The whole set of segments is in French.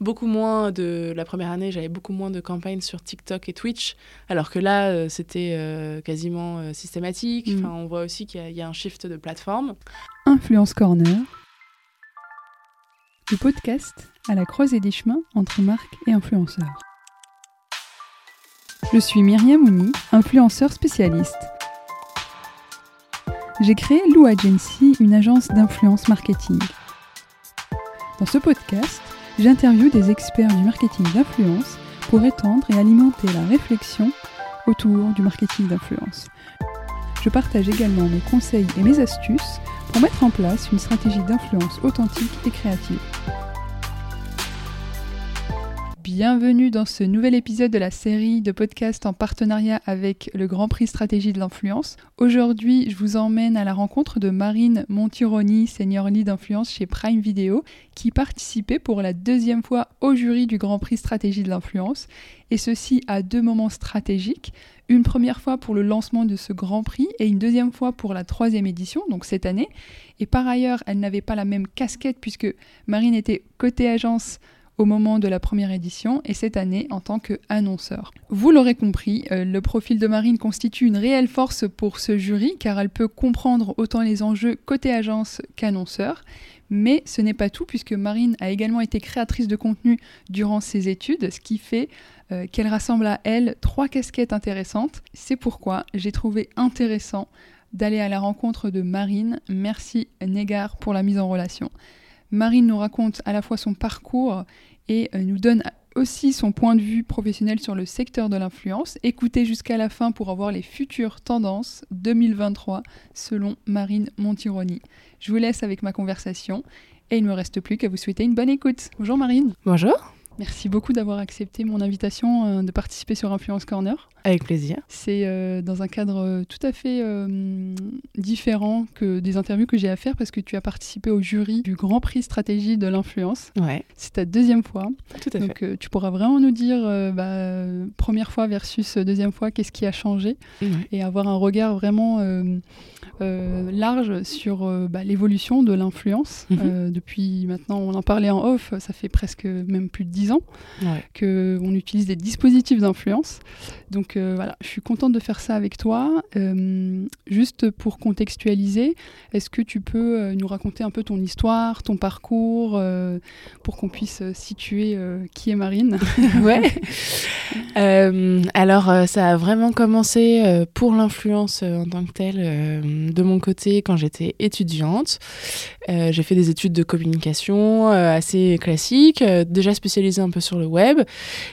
beaucoup moins de... La première année, j'avais beaucoup moins de campagnes sur TikTok et Twitch, alors que là, c'était quasiment systématique. Mmh. Enfin, on voit aussi qu'il y a un shift de plateforme. Influence Corner, le podcast à la croisée des chemins entre marques et influenceurs. Je suis Myriam Ouni, influenceur spécialiste. J'ai créé Lou Agency, une agence d'influence marketing. Dans ce podcast, j'interviewe des experts du marketing d'influence pour étendre et alimenter la réflexion autour du marketing d'influence. Je partage également mes conseils et mes astuces pour mettre en place une stratégie d'influence authentique et créative. Bienvenue dans ce nouvel épisode de la série de podcasts en partenariat avec le Grand Prix Stratégie de l'Influence. Aujourd'hui, je vous emmène à la rencontre de Marine Montironi, senior lead influence chez Prime Video, qui participait pour la deuxième fois au jury du Grand Prix Stratégie de l'Influence, et ceci à deux moments stratégiques. Une première fois pour le lancement de ce Grand Prix et une deuxième fois pour la troisième édition, donc cette année. Et par ailleurs, elle n'avait pas la même casquette puisque Marine était côté agence au moment de la première édition et cette année en tant qu'annonceur. Vous l'aurez compris, le profil de Marine constitue une réelle force pour ce jury car elle peut comprendre autant les enjeux côté agence qu'annonceur. Mais ce n'est pas tout puisque Marine a également été créatrice de contenu durant ses études, ce qui fait qu'elle rassemble à elle trois casquettes intéressantes. C'est pourquoi j'ai trouvé intéressant d'aller à la rencontre de Marine. Merci Négar pour la mise en relation. Marine nous raconte à la fois son parcours et nous donne aussi son point de vue professionnel sur le secteur de l'influence. Écoutez jusqu'à la fin pour avoir les futures tendances 2023 selon Marine Montironi. Je vous laisse avec ma conversation et il ne me reste plus qu'à vous souhaiter une bonne écoute. Bonjour Marine. Bonjour. Merci beaucoup d'avoir accepté mon invitation de participer sur Influence Corner. Avec plaisir. C'est dans un cadre tout à fait différent que des interviews que j'ai à faire parce que tu as participé au jury du Grand Prix Stratégie de l'Influence. Ouais. C'est ta deuxième fois. Tout à fait. Donc tu pourras vraiment nous dire première fois versus deuxième fois, qu'est-ce qui a changé et avoir un regard vraiment large sur l'évolution de l'influence. Depuis maintenant, on en parlait en off, ça fait presque même plus de 10 ans qu'on utilise des dispositifs d'influence. Donc voilà, je suis contente de faire ça avec toi. Juste pour contextualiser, est-ce que tu peux nous raconter un peu ton histoire, ton parcours, pour qu'on puisse situer qui est Marine? Ouais. Alors, ça a vraiment commencé pour l'influence en tant que telle, de mon côté, quand j'étais étudiante. J'ai fait des études de communication assez classiques, déjà spécialisée un peu sur le web.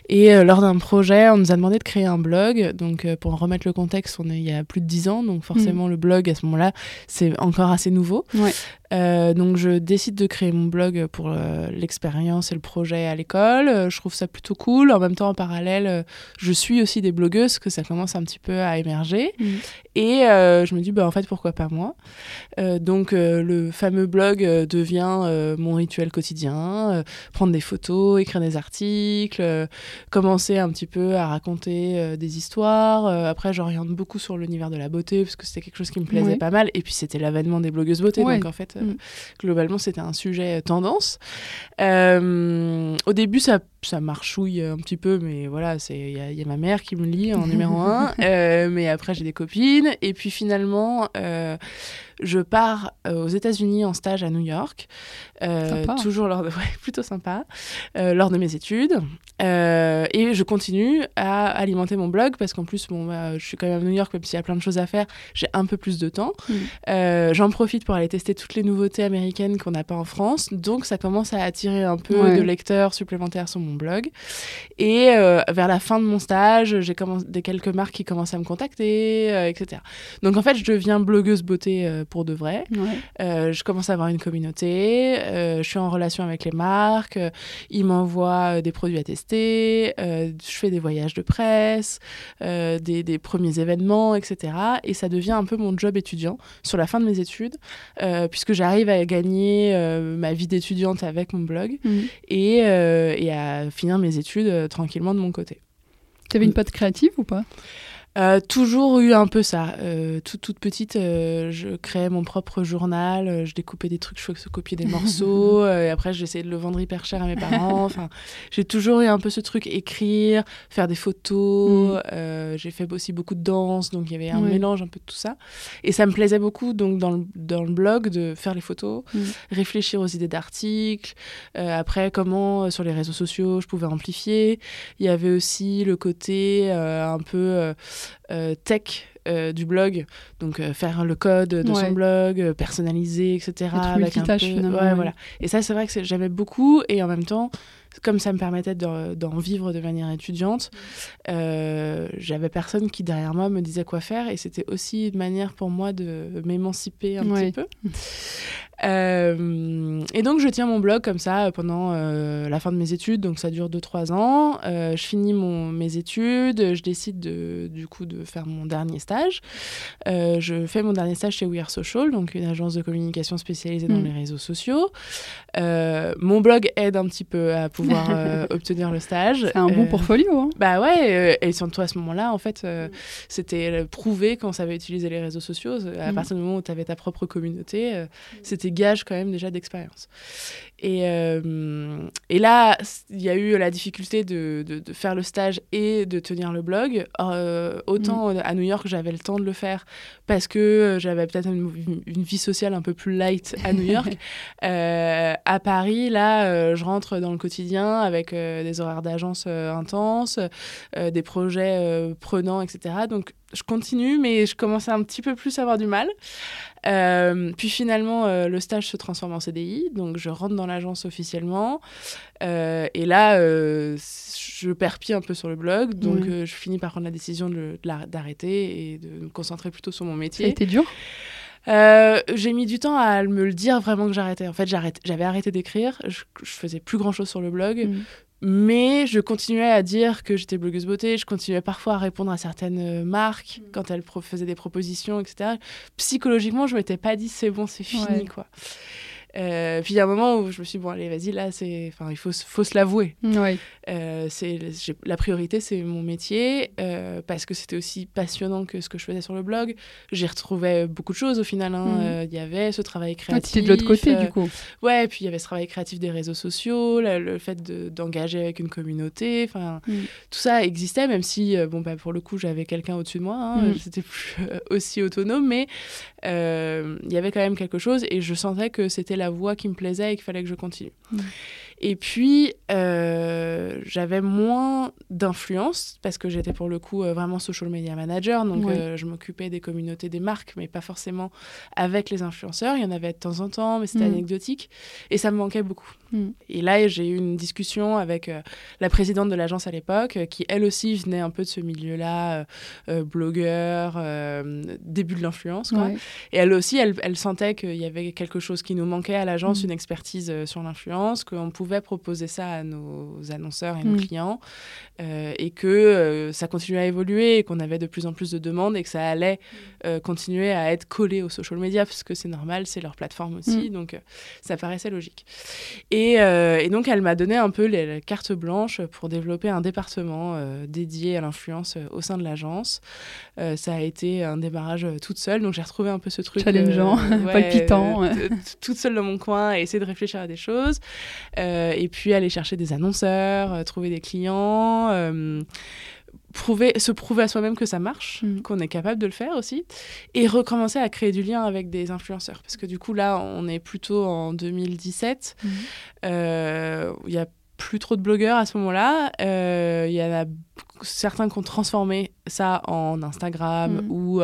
Et lors d'un projet, on nous a demandé de créer un blog. Donc pour en remettre le contexte, on est il y a plus de 10 ans, donc forcément le blog à ce moment-là, c'est encore assez nouveau. Ouais. Donc je décide de créer mon blog pour l'expérience et le projet à l'école. Je trouve ça plutôt cool. En même temps, en parallèle, je suis aussi des blogueuses, que ça commence un petit peu à émerger. Et je me dis, en fait, pourquoi pas moi ? Donc le fameux blog devient mon rituel quotidien, prendre des photos, écrire des articles, commencer un petit peu à raconter des histoires. Après, j'oriente beaucoup sur l'univers de la beauté, parce que c'était quelque chose qui me plaisait pas mal. Et puis, c'était l'avènement des blogueuses beauté, donc en fait, globalement, c'était un sujet tendance. Au début, ça marchouille un petit peu, mais voilà, il y a ma mère qui me lit en numéro 1. Mais après, j'ai des copines. Et puis finalement, je pars aux États-Unis en stage à New York. Sympa. Toujours plutôt sympa. Lors de mes études. Et je continue à alimenter mon blog parce qu'en plus, je suis quand même à New York, même s'il y a plein de choses à faire, j'ai un peu plus de temps. J'en profite pour aller tester toutes les nouveautés américaines qu'on n'a pas en France. Donc, ça commence à attirer un peu de lecteurs supplémentaires sur mon blog. Et vers la fin de mon stage, j'ai quelques marques qui commencent à me contacter, etc. Donc en fait, je deviens blogueuse beauté pour de vrai. Je commence à avoir une communauté, je suis en relation avec les marques, ils m'envoient des produits à tester, je fais des voyages de presse, des premiers événements, etc. Et ça devient un peu mon job étudiant sur la fin de mes études, puisque j'arrive à gagner ma vie d'étudiante avec mon blog et à finir mes études tranquillement de mon côté. Tu avais une patte créative ou pas ? Toujours eu un peu ça. Toute petite, je créais mon propre journal, je découpais des trucs, je copiais des morceaux, et après j'essayais de le vendre hyper cher à mes parents. Enfin, j'ai toujours eu un peu ce truc, écrire, faire des photos, j'ai fait aussi beaucoup de danse, donc il y avait un mélange un peu de tout ça. Et ça me plaisait beaucoup, donc dans le blog, de faire les photos, réfléchir aux idées d'articles, après comment sur les réseaux sociaux je pouvais amplifier. Il y avait aussi le côté un peu... tech du blog, donc faire le code de son blog, personnaliser, etc. Avec un peu, voilà. Et ça, c'est vrai que j'aimais beaucoup, et en même temps, comme ça me permettait d'en vivre de manière étudiante, j'avais personne qui derrière moi me disait quoi faire, et c'était aussi une manière pour moi de m'émanciper un petit peu. Et donc je tiens mon blog comme ça pendant la fin de mes études, donc ça dure 2-3 ans. Je finis mes études, je décide de faire mon dernier stage. Je fais mon dernier stage chez We Are Social, donc une agence de communication spécialisée dans les réseaux sociaux. Mon blog aide un petit peu à pouvoir obtenir le stage. C'est un bon portfolio. Hein. Bah ouais, et surtout à ce moment-là, en fait, c'était prouvé quand on savait utiliser les réseaux sociaux. À partir du moment où tu avais ta propre communauté, c'était gage quand même déjà d'expérience. Et là, il y a eu la difficulté de faire le stage et de tenir le blog. Autant à New York, j'avais le temps de le faire parce que j'avais peut-être une vie sociale un peu plus light à New York. À Paris, là, je rentre dans le quotidien avec des horaires d'agence intenses, des projets prenants, etc. Donc, je continue, mais je commençais un petit peu plus à avoir du mal. Puis finalement, le stage se transforme en CDI, donc je rentre dans l'agence officiellement. Et là, je perpille un peu sur le blog, donc je finis par prendre la décision d'arrêter et de me concentrer plutôt sur mon métier. Ça a été dur ? J'ai mis du temps à me le dire vraiment que j'arrêtais. En fait, j'avais arrêté d'écrire, je faisais plus grand-chose sur le blog. Mais je continuais à dire que j'étais blogueuse beauté, je continuais parfois à répondre à certaines marques quand elles faisaient des propositions, etc. Psychologiquement, je ne m'étais pas dit « c'est bon, c'est fini ». Quoi. Puis il y a un moment où je me suis dit « bon, allez, vas-y, là, il faut se l'avouer ». La priorité, c'est mon métier, parce que c'était aussi passionnant que ce que je faisais sur le blog. J'y retrouvais beaucoup de choses, au final. Y avait ce travail créatif. C'était de l'autre côté, du coup. Ouais, puis il y avait ce travail créatif des réseaux sociaux, le fait d'engager avec une communauté. Enfin, tout ça existait, même si, pour le coup, j'avais quelqu'un au-dessus de moi. C'était plus aussi autonome, mais il y avait quand même quelque chose. Et je sentais que c'était la voie qui me plaisait et qu'il fallait que je continue. Et puis, j'avais moins d'influence parce que j'étais pour le coup vraiment social media manager. Donc, je m'occupais des communautés, des marques, mais pas forcément avec les influenceurs. Il y en avait de temps en temps, mais c'était anecdotique. Et ça me manquait beaucoup. Et là, j'ai eu une discussion avec la présidente de l'agence à l'époque, qui elle aussi venait un peu de ce milieu-là, blogueur, début de l'influence. Quoi. Et elle aussi, elle sentait qu'il y avait quelque chose qui nous manquait à l'agence, une expertise sur l'influence, qu'on pouvait proposer ça à nos annonceurs et nos clients, et que ça continuait à évoluer, et qu'on avait de plus en plus de demandes, et que ça allait continuer à être collé aux social media, parce que c'est normal, c'est leur plateforme aussi, donc ça paraissait logique. Et donc, elle m'a donné un peu les cartes blanches pour développer un département dédié à l'influence au sein de l'agence. Ça a été un démarrage toute seule, donc j'ai retrouvé un peu ce truc... challengeant, palpitant. Toute seule dans mon coin, et essayer de réfléchir à des choses. Et puis, aller chercher des annonceurs, trouver des clients... se prouver à soi-même que ça marche, qu'on est capable de le faire aussi, et recommencer à créer du lien avec des influenceurs. Parce que du coup, là, on est plutôt en 2017. Il y a plus trop de blogueurs à ce moment-là. Il y en a certains qui ont transformé ça en Instagram ou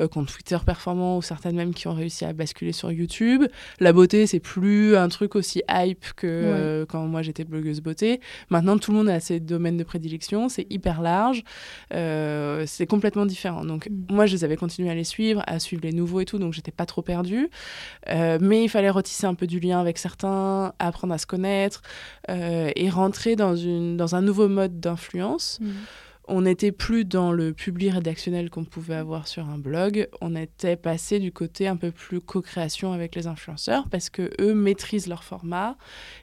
qui ont Twitter performant, ou certaines même qui ont réussi à basculer sur YouTube. La beauté, c'est plus un truc aussi hype que quand moi j'étais blogueuse beauté. Maintenant, tout le monde a ses domaines de prédilection, c'est hyper large, c'est complètement différent. Donc moi, je les avais continué à les suivre, à suivre les nouveaux et tout, donc j'étais pas trop perdue. Mais il fallait retisser un peu du lien avec certains, apprendre à se connaître et rentrer dans un nouveau mode d'influence On n'était plus dans le public rédactionnel qu'on pouvait avoir sur un blog. On était passé du côté un peu plus co-création avec les influenceurs parce qu'eux maîtrisent leur format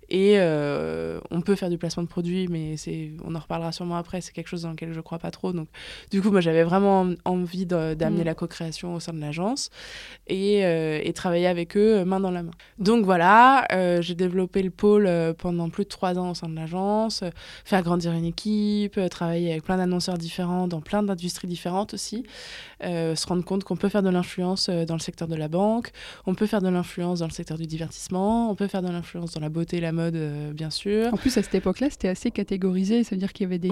et on peut faire du placement de produits, mais on en reparlera sûrement après. C'est quelque chose dans lequel je ne crois pas trop. Donc, du coup, moi, j'avais vraiment envie d'amener la co-création au sein de l'agence et travailler avec eux main dans la main. Donc voilà, j'ai développé le pôle pendant plus de 3 ans au sein de l'agence, faire grandir une équipe, travailler avec plein d'annonceurs différents, dans plein d'industries différentes aussi, se rendre compte qu'on peut faire de l'influence dans le secteur de la banque, on peut faire de l'influence dans le secteur du divertissement, on peut faire de l'influence dans la beauté, la mode, bien sûr. En plus, à cette époque-là, c'était assez catégorisé, ça veut dire qu'il y avait des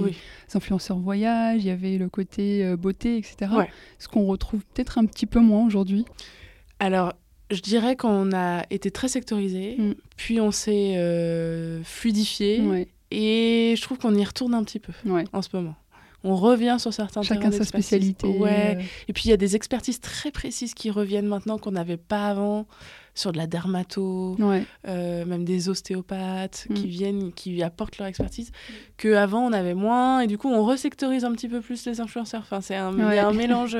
influenceurs voyage, il y avait le côté beauté, etc. Ouais. Ce qu'on retrouve peut-être un petit peu moins aujourd'hui. Alors, je dirais qu'on a été très sectorisé, puis on s'est fluidifié, et je trouve qu'on y retourne un petit peu en ce moment. On revient sur certains terrains d'expertise. Chacun sa spécialité. Ouais. Et puis, il y a des expertises très précises qui reviennent maintenant qu'on n'avait pas avant, sur de la dermato, même des ostéopathes qui viennent, qui apportent leur expertise, qu'avant, on avait moins. Et du coup, on resectorise un petit peu plus les influenceurs. Enfin, c'est il y a un mélange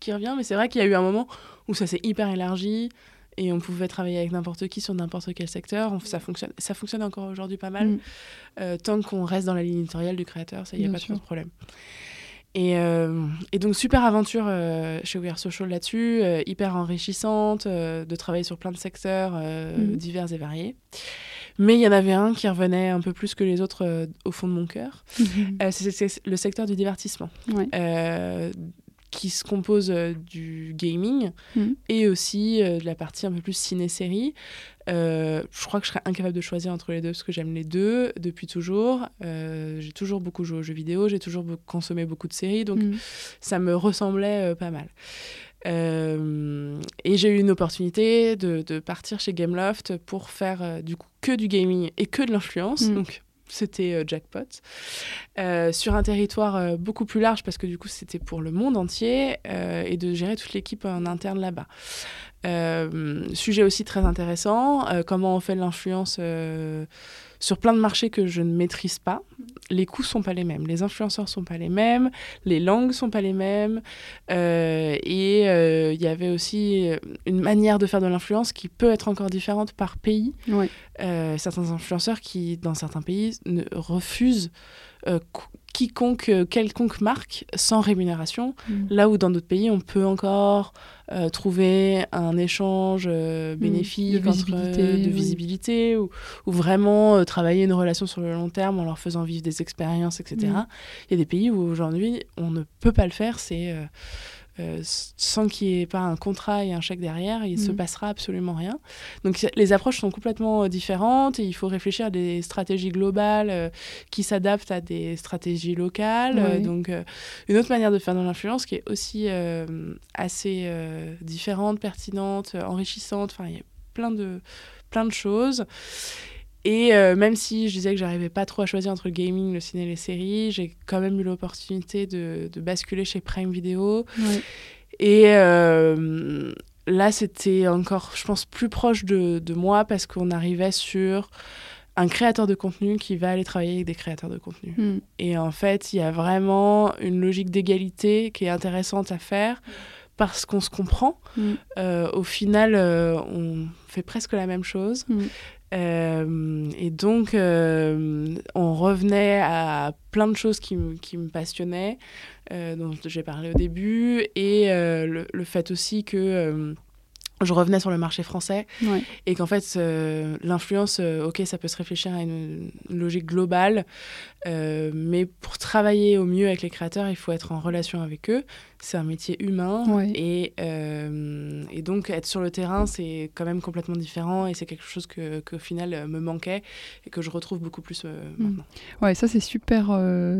qui revient. Mais c'est vrai qu'il y a eu un moment où ça s'est hyper élargi. Et on pouvait travailler avec n'importe qui sur n'importe quel secteur. Ça fonctionne encore aujourd'hui pas mal. Tant qu'on reste dans la ligne éditoriale du créateur, ça, il n'y a pas trop de problème. Et donc, super aventure chez We Are Social là-dessus, hyper enrichissante, de travailler sur plein de secteurs divers et variés. Mais il y en avait un qui revenait un peu plus que les autres au fond de mon cœur. C'est le secteur du divertissement. Qui se compose du gaming et aussi de la partie un peu plus ciné-série. Je crois que je serais incapable de choisir entre les deux parce que j'aime les deux depuis toujours. J'ai toujours beaucoup joué aux jeux vidéo, j'ai toujours consommé beaucoup de séries, donc ça me ressemblait pas mal. Et j'ai eu une opportunité de partir chez Gameloft pour faire du coup que du gaming et que de l'influence, donc c'était jackpot, sur un territoire beaucoup plus large parce que du coup c'était pour le monde entier et de gérer toute l'équipe en interne là-bas. Sujet aussi très intéressant, comment on fait de l'influence sur plein de marchés que je ne maîtrise pas. Les coûts ne sont pas les mêmes, les influenceurs ne sont pas les mêmes, les langues ne sont pas les mêmes. Et il y avait aussi une manière de faire de l'influence qui peut être encore différente par pays. Certains influenceurs qui, dans certains pays, refusent quelconque marque sans rémunération, là où dans d'autres pays on peut encore trouver un échange bénéfique de visibilité ou vraiment travailler une relation sur le long terme en leur faisant vivre des expériences, etc. Il y a des pays où aujourd'hui on ne peut pas le faire, c'est sans qu'il n'y ait pas un contrat et un chèque derrière, il ne se passera absolument rien. Donc les approches sont complètement différentes et il faut réfléchir à des stratégies globales qui s'adaptent à des stratégies locales. Donc une autre manière de faire de l'influence qui est aussi assez différente, pertinente, enrichissante. Enfin, il y a plein de choses. Et même si je disais que j'arrivais pas trop à choisir entre le gaming, le ciné et les séries, j'ai quand même eu l'opportunité de basculer chez Prime Video. Et là, c'était encore, je pense, plus proche de moi parce qu'on arrivait sur un créateur de contenu qui va aller travailler avec des créateurs de contenu. Et en fait, il y a vraiment une logique d'égalité qui est intéressante à faire parce qu'on se comprend. Au final, on fait presque la même chose. Et donc, on revenait à plein de choses qui me passionnaient, dont j'ai parlé au début, et le fait aussi que je revenais sur le marché français, et qu'en fait, l'influence, ça peut se réfléchir à une logique globale, mais pour travailler au mieux avec les créateurs, il faut être en relation avec eux. C'est un métier humain et donc être sur le terrain, c'est quand même complètement différent et c'est quelque chose qu'au final me manquait et que je retrouve beaucoup plus maintenant. Ouais, ça c'est super,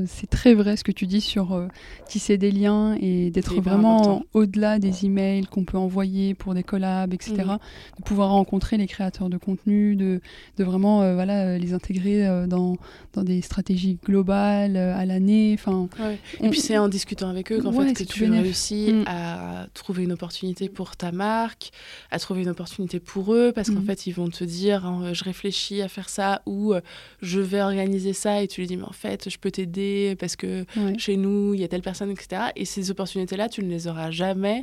c'est très vrai ce que tu dis sur tisser des liens et d'être vraiment au-delà des emails qu'on peut envoyer pour des collages, collabs, etc. Mmh. De pouvoir rencontrer les créateurs de contenu, de vraiment voilà, les intégrer dans des stratégies globales à l'année. Ouais. Et puis c'est en discutant avec eux qu'en fait, que tu réussis à trouver une opportunité pour ta marque, à trouver une opportunité pour eux, parce qu'en fait, ils vont te dire hein, je réfléchis à faire ça ou je vais organiser ça, et tu lui dis mais en fait, je peux t'aider parce que chez nous, il y a telle personne, etc. Et ces opportunités-là, tu ne les auras jamais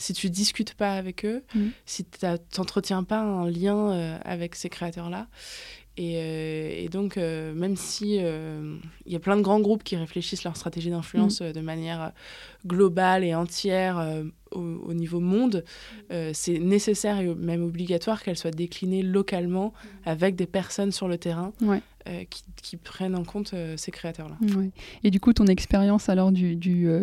si tu discutes pas avec eux, si tu n'entretiens pas un lien avec ces créateurs-là. Et donc, même s'il y a plein de grands groupes qui réfléchissent leur stratégie d'influence de manière globale et entière au niveau monde, c'est nécessaire et même obligatoire qu'elle soit déclinée localement avec des personnes sur le terrain qui prennent en compte ces créateurs-là. Ouais. Et du coup, ton expérience alors du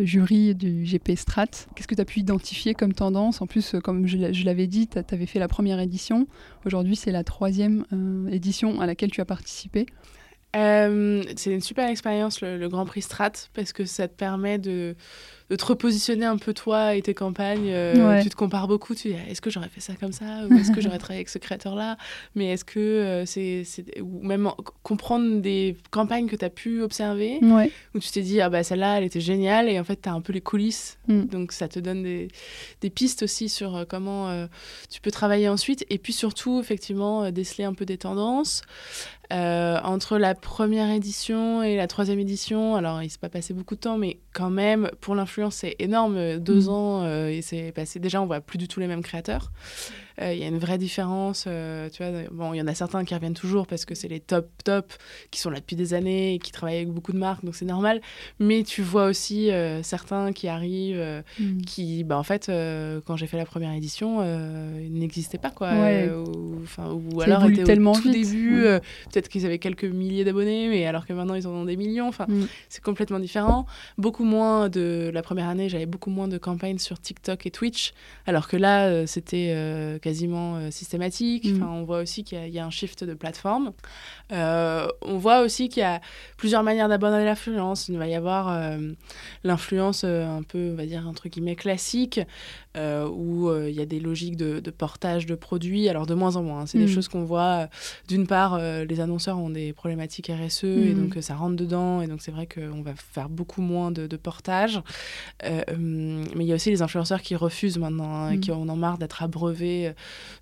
jury du GP Strat, qu'est-ce que tu as pu identifier comme tendance ? En plus, comme je l'avais dit, tu avais fait la première édition. Aujourd'hui, c'est la troisième édition à laquelle tu as participé. C'est une super expérience, le Grand Prix Strat, parce que ça te permet de te repositionner un peu toi et tes campagnes. Tu te compares beaucoup, tu dis est-ce que j'aurais fait ça comme ça, ou est-ce que j'aurais travaillé avec ce créateur-là, mais est-ce que ou même comprendre des campagnes que tu as pu observer, où tu t'es dit ah bah celle-là elle était géniale, et en fait tu as un peu les coulisses, donc ça te donne des pistes aussi sur comment tu peux travailler ensuite, et puis surtout effectivement déceler un peu des tendances. Entre la première édition et la troisième édition, alors il s'est pas passé beaucoup de temps, mais quand même pour l'influence c'est énorme, 2 ans et c'est passé, déjà on voit plus du tout les mêmes créateurs, il y a une vraie différence, tu vois, bon il y en a certains qui reviennent toujours parce que c'est les top qui sont là depuis des années et qui travaillent avec beaucoup de marques, donc c'est normal, mais tu vois aussi certains qui arrivent qui bah en fait quand j'ai fait la première édition ils n'existaient pas quoi, ou alors étaient au tout début peut-être qu'ils avaient quelques milliers d'abonnés, mais alors que maintenant, ils en ont des millions. Enfin, c'est complètement différent. Beaucoup moins de... La première année, j'avais beaucoup moins de campagnes sur TikTok et Twitch, alors que là, c'était quasiment systématique. Enfin, on voit aussi qu'il y a un shift de plateforme. On voit aussi qu'il y a plusieurs manières d'aborder l'influence. Il va y avoir l'influence un peu, on va dire, entre guillemets, classique, où il y a des logiques de portage de produits. Alors, de moins en moins, hein. C'est des choses qu'on voit. D'une part, les annonceurs ont des problématiques RSE et donc ça rentre dedans, et donc c'est vrai qu'on va faire beaucoup moins de portage, mais il y a aussi les influenceurs qui refusent maintenant, hein, qui en ont marre d'être abreuvés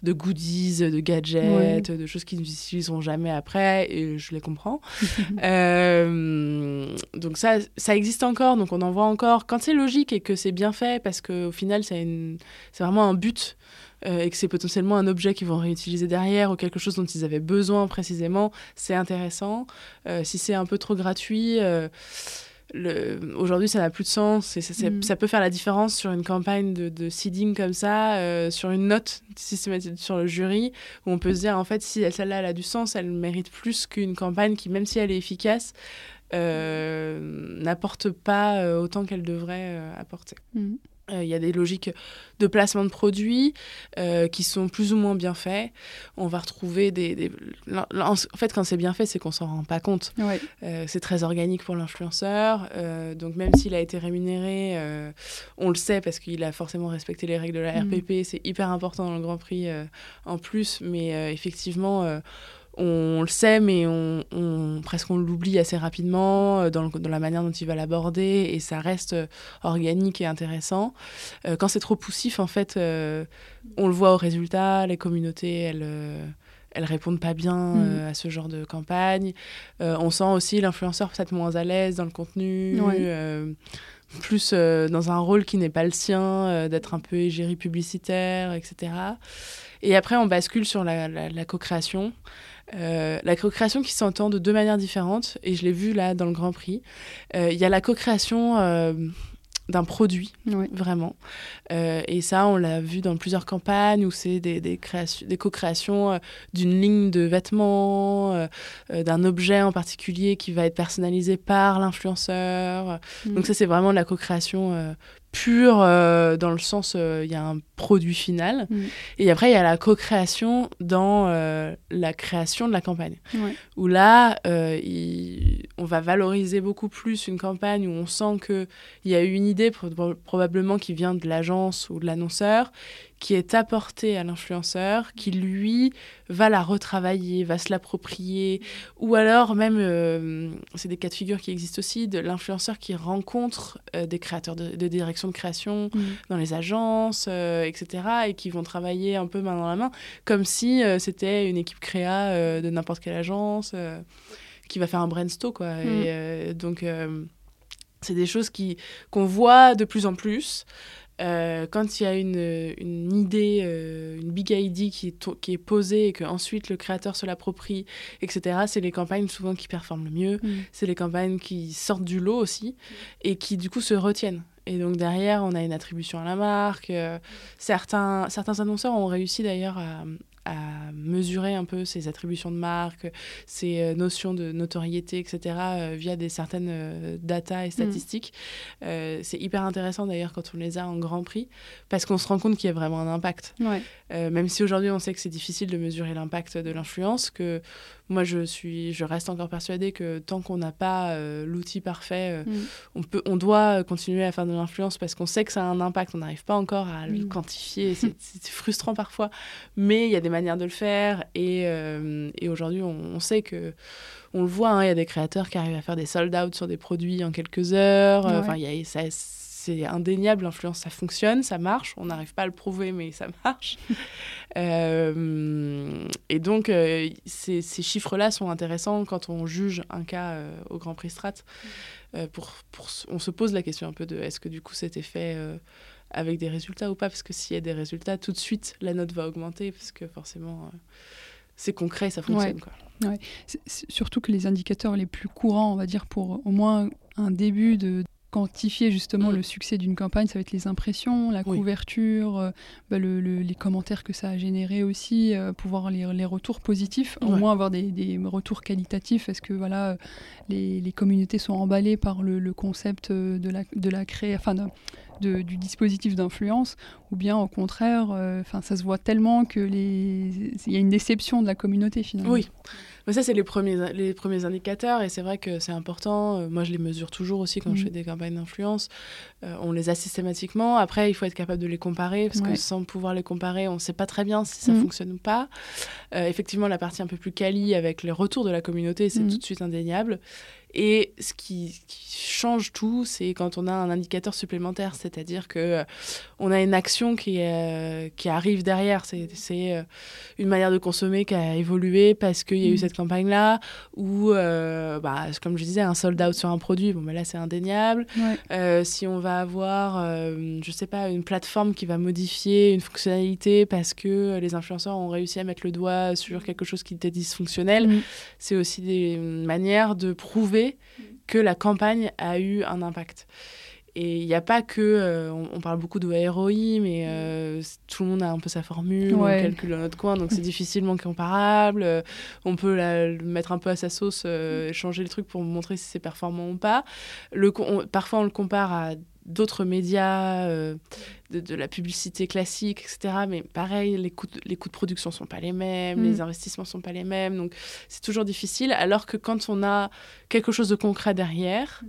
de goodies, de gadgets, de choses qu'ils n'utiliseront jamais après, et je les comprends. Donc ça existe encore, donc on en voit encore quand c'est logique et que c'est bien fait, parce qu'au final c'est vraiment un but, et que c'est potentiellement un objet qu'ils vont réutiliser derrière, ou quelque chose dont ils avaient besoin précisément, c'est intéressant. Si c'est un peu trop gratuit, aujourd'hui ça n'a plus de sens, et ça peut faire la différence sur une campagne de seeding comme ça, sur une note systématique sur le jury, où on peut se dire en fait si celle-là elle a du sens, elle mérite plus qu'une campagne qui, même si elle est efficace, n'apporte pas autant qu'elle devrait apporter. Il y a des logiques de placement de produits qui sont plus ou moins bien faits. On va retrouver en fait, quand c'est bien fait, c'est qu'on s'en rend pas compte. Ouais. C'est très organique pour l'influenceur. Donc, même s'il a été rémunéré, on le sait parce qu'il a forcément respecté les règles de la RPP. C'est hyper important dans le Grand Prix en plus. Mais effectivement... on le sait, mais presque on l'oublie assez rapidement dans la manière dont il va l'aborder, et ça reste organique et intéressant. Quand c'est trop poussif, en fait, on le voit au résultat, les communautés, elles répondent pas bien à ce genre de campagne. On sent aussi l'influenceur peut-être moins à l'aise dans le contenu, plus dans un rôle qui n'est pas le sien, d'être un peu égérie publicitaire, etc. Et après, on bascule sur la co-création. La co-création qui s'entend de 2 manières différentes, et je l'ai vu là dans le Grand Prix. Il y a la co-création d'un produit, vraiment. Et ça, on l'a vu dans plusieurs campagnes où c'est des co-créations d'une ligne de vêtements, d'un objet en particulier qui va être personnalisé par l'influenceur. Donc ça, c'est vraiment la co-création pure dans le sens, il y a un produit final. Mmh. Et après, il y a la co-création dans la création de la campagne. Ouais. Où là, on va valoriser beaucoup plus une campagne où on sent qu'il y a eu une idée, probablement qui vient de l'agence ou de l'annonceur, qui est apportée à l'influenceur, qui lui va la retravailler, va se l'approprier. Ou alors même, c'est des cas de figure qui existent aussi, de l'influenceur qui rencontre des créateurs de direction de création dans les agences, etc. et qui vont travailler un peu main dans la main, comme si c'était une équipe créa de n'importe quelle agence qui va faire un brainstorm, quoi. Et, donc, c'est des choses qu'on voit de plus en plus. Quand il y a une idée, une big idea qui est posée et qu'ensuite le créateur se l'approprie, etc., c'est les campagnes souvent qui performent le mieux, c'est les campagnes qui sortent du lot aussi et qui du coup se retiennent. Et donc derrière, on a une attribution à la marque. Certains annonceurs ont réussi d'ailleurs à mesurer un peu ces attributions de marque, ces notions de notoriété, etc., via des certaines data et statistiques. C'est hyper intéressant d'ailleurs quand on les a en Grand Prix, parce qu'on se rend compte qu'il y a vraiment un impact. Ouais. Même si aujourd'hui on sait que c'est difficile de mesurer l'impact de l'influence, que moi je reste encore persuadée que tant qu'on n'a pas l'outil parfait, on doit continuer à faire de l'influence parce qu'on sait que ça a un impact. On n'arrive pas encore à le quantifier. C'est frustrant parfois, mais il y a des manières de le faire et aujourd'hui on sait que on le voit, hein, y a des créateurs qui arrivent à faire des sold out sur des produits en quelques heures. Enfin, c'est indéniable, l'influence, ça fonctionne, ça marche. On n'arrive pas à le prouver, mais ça marche. Et donc, ces chiffres-là sont intéressants quand on juge un cas au Grand Prix Strat. On se pose la question un peu de est-ce que du coup c'était fait avec des résultats ou pas, parce que s'il y a des résultats, tout de suite, la note va augmenter, parce que forcément, c'est concret, ça fonctionne. Ouais. Quoi. Ouais. C'est surtout que les indicateurs les plus courants, on va dire, pour au moins un début de quantifier justement le succès d'une campagne, ça va être les impressions, la couverture, les commentaires que ça a généré aussi, pouvoir les retours positifs, au moins avoir des retours qualitatifs. Est-ce que voilà, les communautés sont emballées par le concept de la création, enfin du dispositif d'influence, ou bien au contraire, ça se voit tellement que il y a une déception de la communauté finalement. Oui. Mais ça, c'est les premiers indicateurs, et c'est vrai que c'est important. Moi, je les mesure toujours aussi quand je fais des campagnes d'influence. On les a systématiquement. Après, il faut être capable de les comparer, parce que sans pouvoir les comparer, on ne sait pas très bien si ça fonctionne ou pas. Effectivement, la partie un peu plus quali avec les retours de la communauté, c'est tout de suite indéniable. Et ce qui change tout, c'est quand on a un indicateur supplémentaire, c'est-à-dire qu'on a une action qui arrive derrière. C'est une manière de consommer qui a évolué parce qu'il y a eu cette campagne-là, ou comme je disais, un sold-out sur un produit, mais là c'est indéniable. Ouais. Si on va avoir, je sais pas, une plateforme qui va modifier une fonctionnalité parce que les influenceurs ont réussi à mettre le doigt sur quelque chose qui était dysfonctionnel, c'est aussi des manières de prouver que la campagne a eu un impact. Et il n'y a pas que... on parle beaucoup de ROI, mais tout le monde a un peu sa formule, on calcule dans notre coin, donc c'est difficilement comparable. On peut le mettre un peu à sa sauce, changer le truc pour montrer si c'est performant ou pas. Parfois, on le compare à d'autres médias, de la publicité classique, etc. Mais pareil, les coûts de production ne sont pas les mêmes, les investissements ne sont pas les mêmes, donc c'est toujours difficile, alors que quand on a quelque chose de concret derrière,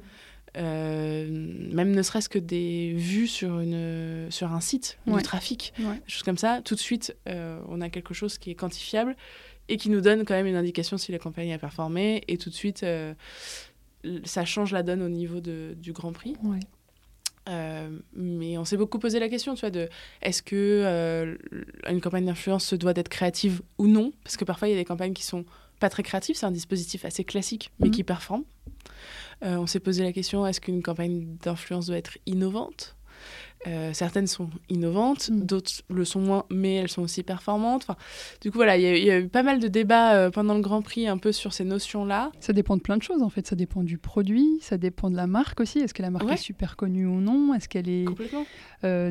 même ne serait-ce que des vues sur un site, du trafic, des choses comme ça, tout de suite, on a quelque chose qui est quantifiable et qui nous donne quand même une indication si la campagne a performé, et tout de suite, ça change la donne au niveau du Grand Prix. Ouais. Mais on s'est beaucoup posé la question, tu vois, de est-ce que une campagne d'influence se doit d'être créative ou non, parce que parfois il y a des campagnes qui sont pas très créatives, c'est un dispositif assez classique mais qui performe. On s'est posé la question, est-ce qu'une campagne d'influence doit être innovante? Certaines sont innovantes, d'autres le sont moins, mais elles sont aussi performantes. Enfin, du coup, voilà, il y a eu pas mal de débats pendant le Grand Prix un peu sur ces notions-là. Ça dépend de plein de choses, en fait. Ça dépend du produit, ça dépend de la marque aussi. Est-ce que la marque est super connue ou non? Est-ce qu'elle est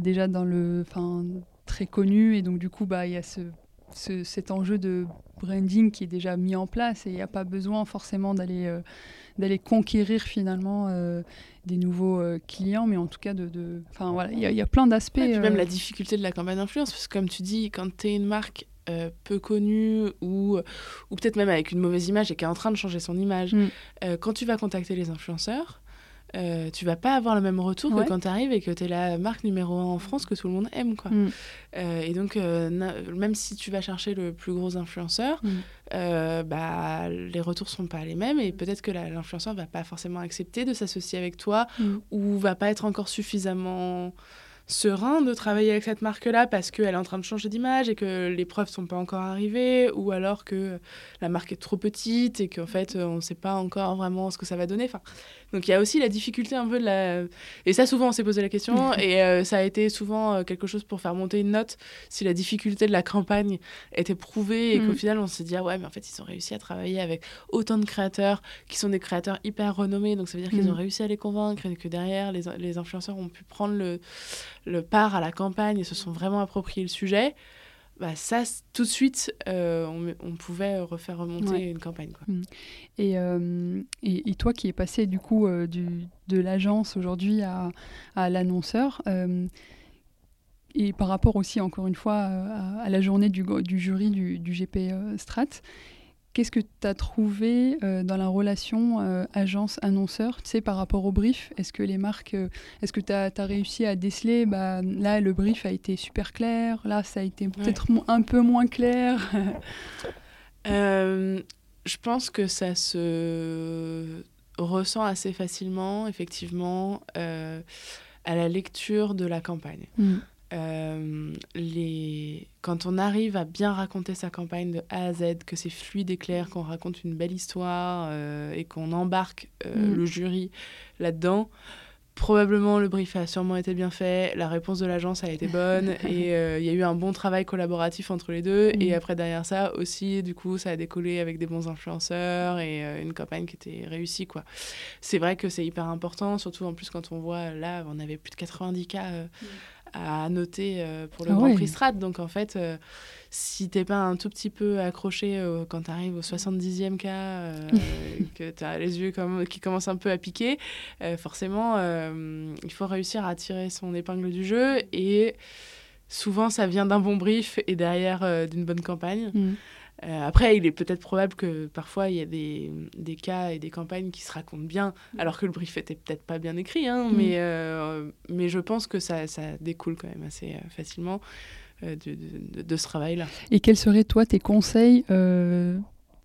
déjà très connue? Et donc, du coup, il y a cet enjeu de branding qui est déjà mis en place, et il n'y a pas besoin forcément d'aller conquérir finalement des nouveaux clients, mais en tout cas il y a plein d'aspects. Et puis même la difficulté de la campagne d'influence, parce que comme tu dis, quand tu es une marque peu connue ou peut-être même avec une mauvaise image et qui est en train de changer son image, quand tu vas contacter les influenceurs, tu vas pas avoir le même retour que quand tu arrives et que tu es la marque numéro 1 en France que tout le monde aime, quoi. Et donc même si tu vas chercher le plus gros influenceur, les retours seront pas les mêmes, et peut-être que l'influenceur va pas forcément accepter de s'associer avec toi, ou va pas être encore suffisamment serein de travailler avec cette marque-là parce qu'elle est en train de changer d'image et que les preuves sont pas encore arrivées, ou alors que la marque est trop petite et qu'en fait on sait pas encore vraiment ce que ça va donner. Enfin, donc il y a aussi la difficulté un peu de la... Et ça, souvent on s'est posé la question, et ça a été souvent quelque chose pour faire monter une note, si la difficulté de la campagne était prouvée, et qu'au final on s'est dit ah ouais, mais en fait ils ont réussi à travailler avec autant de créateurs qui sont des créateurs hyper renommés, donc ça veut dire qu'ils ont réussi à les convaincre, et que derrière les influenceurs ont pu prendre le part à la campagne et se sont vraiment appropriés le sujet. Bah ça, tout de suite, on pouvait refaire remonter une campagne, quoi. Et toi qui es passé du coup de l'agence aujourd'hui à l'annonceur, et par rapport aussi encore une fois à la journée du jury du GP Strat, qu'est-ce que tu as trouvé dans la relation agence-annonceur, tu sais, par rapport au brief? Est-ce que les marques, est-ce que tu as réussi à déceler, bah, là, le brief a été super clair, là, ça a été peut-être un peu moins clair? Je pense que ça se ressent assez facilement, effectivement, à la lecture de la campagne. Quand on arrive à bien raconter sa campagne de A à Z, que c'est fluide et clair, qu'on raconte une belle histoire et qu'on embarque le jury là-dedans, probablement le brief a sûrement été bien fait, la réponse de l'agence a été bonne, et il y a eu un bon travail collaboratif entre les deux, et après derrière ça aussi, du coup, ça a décollé avec des bons influenceurs et une campagne qui était réussie, quoi. C'est vrai que c'est hyper important, surtout en plus quand on voit, là, on avait plus de 90 cas à noter pour le Grand Prix Strat. Donc, en fait, si t'es pas un tout petit peu accroché quand t'arrives au 70e cas, que t'as les yeux qui commencent un peu à piquer, forcément, il faut réussir à tirer son épingle du jeu. Et souvent, ça vient d'un bon brief et derrière d'une bonne campagne. Après, il est peut-être probable que parfois il y a des cas et des campagnes qui se racontent bien, alors que le brief était peut-être pas bien écrit, hein, mais je pense que ça découle quand même assez facilement de ce travail-là. Et quels seraient, toi, tes conseils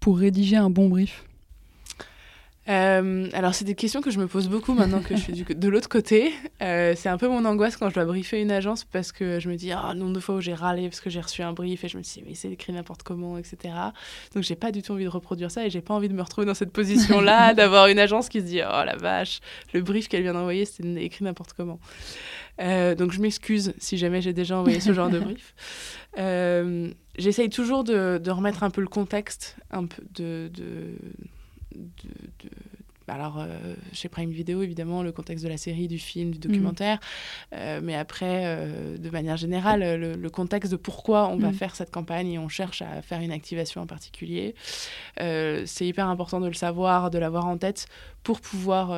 pour rédiger un bon brief ? Alors, c'est des questions que je me pose beaucoup maintenant que je suis de l'autre côté. C'est un peu mon angoisse quand je dois briefer une agence, parce que je me dis, le nombre de fois où j'ai râlé parce que j'ai reçu un brief et je me suis dit, mais c'est écrit n'importe comment, etc. Donc, j'ai pas du tout envie de reproduire ça, et j'ai pas envie de me retrouver dans cette position-là, d'avoir une agence qui se dit, oh la vache, le brief qu'elle vient d'envoyer, c'était écrit n'importe comment. Donc, je m'excuse si jamais j'ai déjà envoyé ce genre de brief. J'essaye toujours de remettre un peu le contexte, un peu alors, chez Prime Video, évidemment, le contexte de la série, du film, du documentaire, mais après, de manière générale, le contexte de pourquoi on va faire cette campagne et on cherche à faire une activation en particulier. C'est hyper important de le savoir, de l'avoir en tête pour pouvoir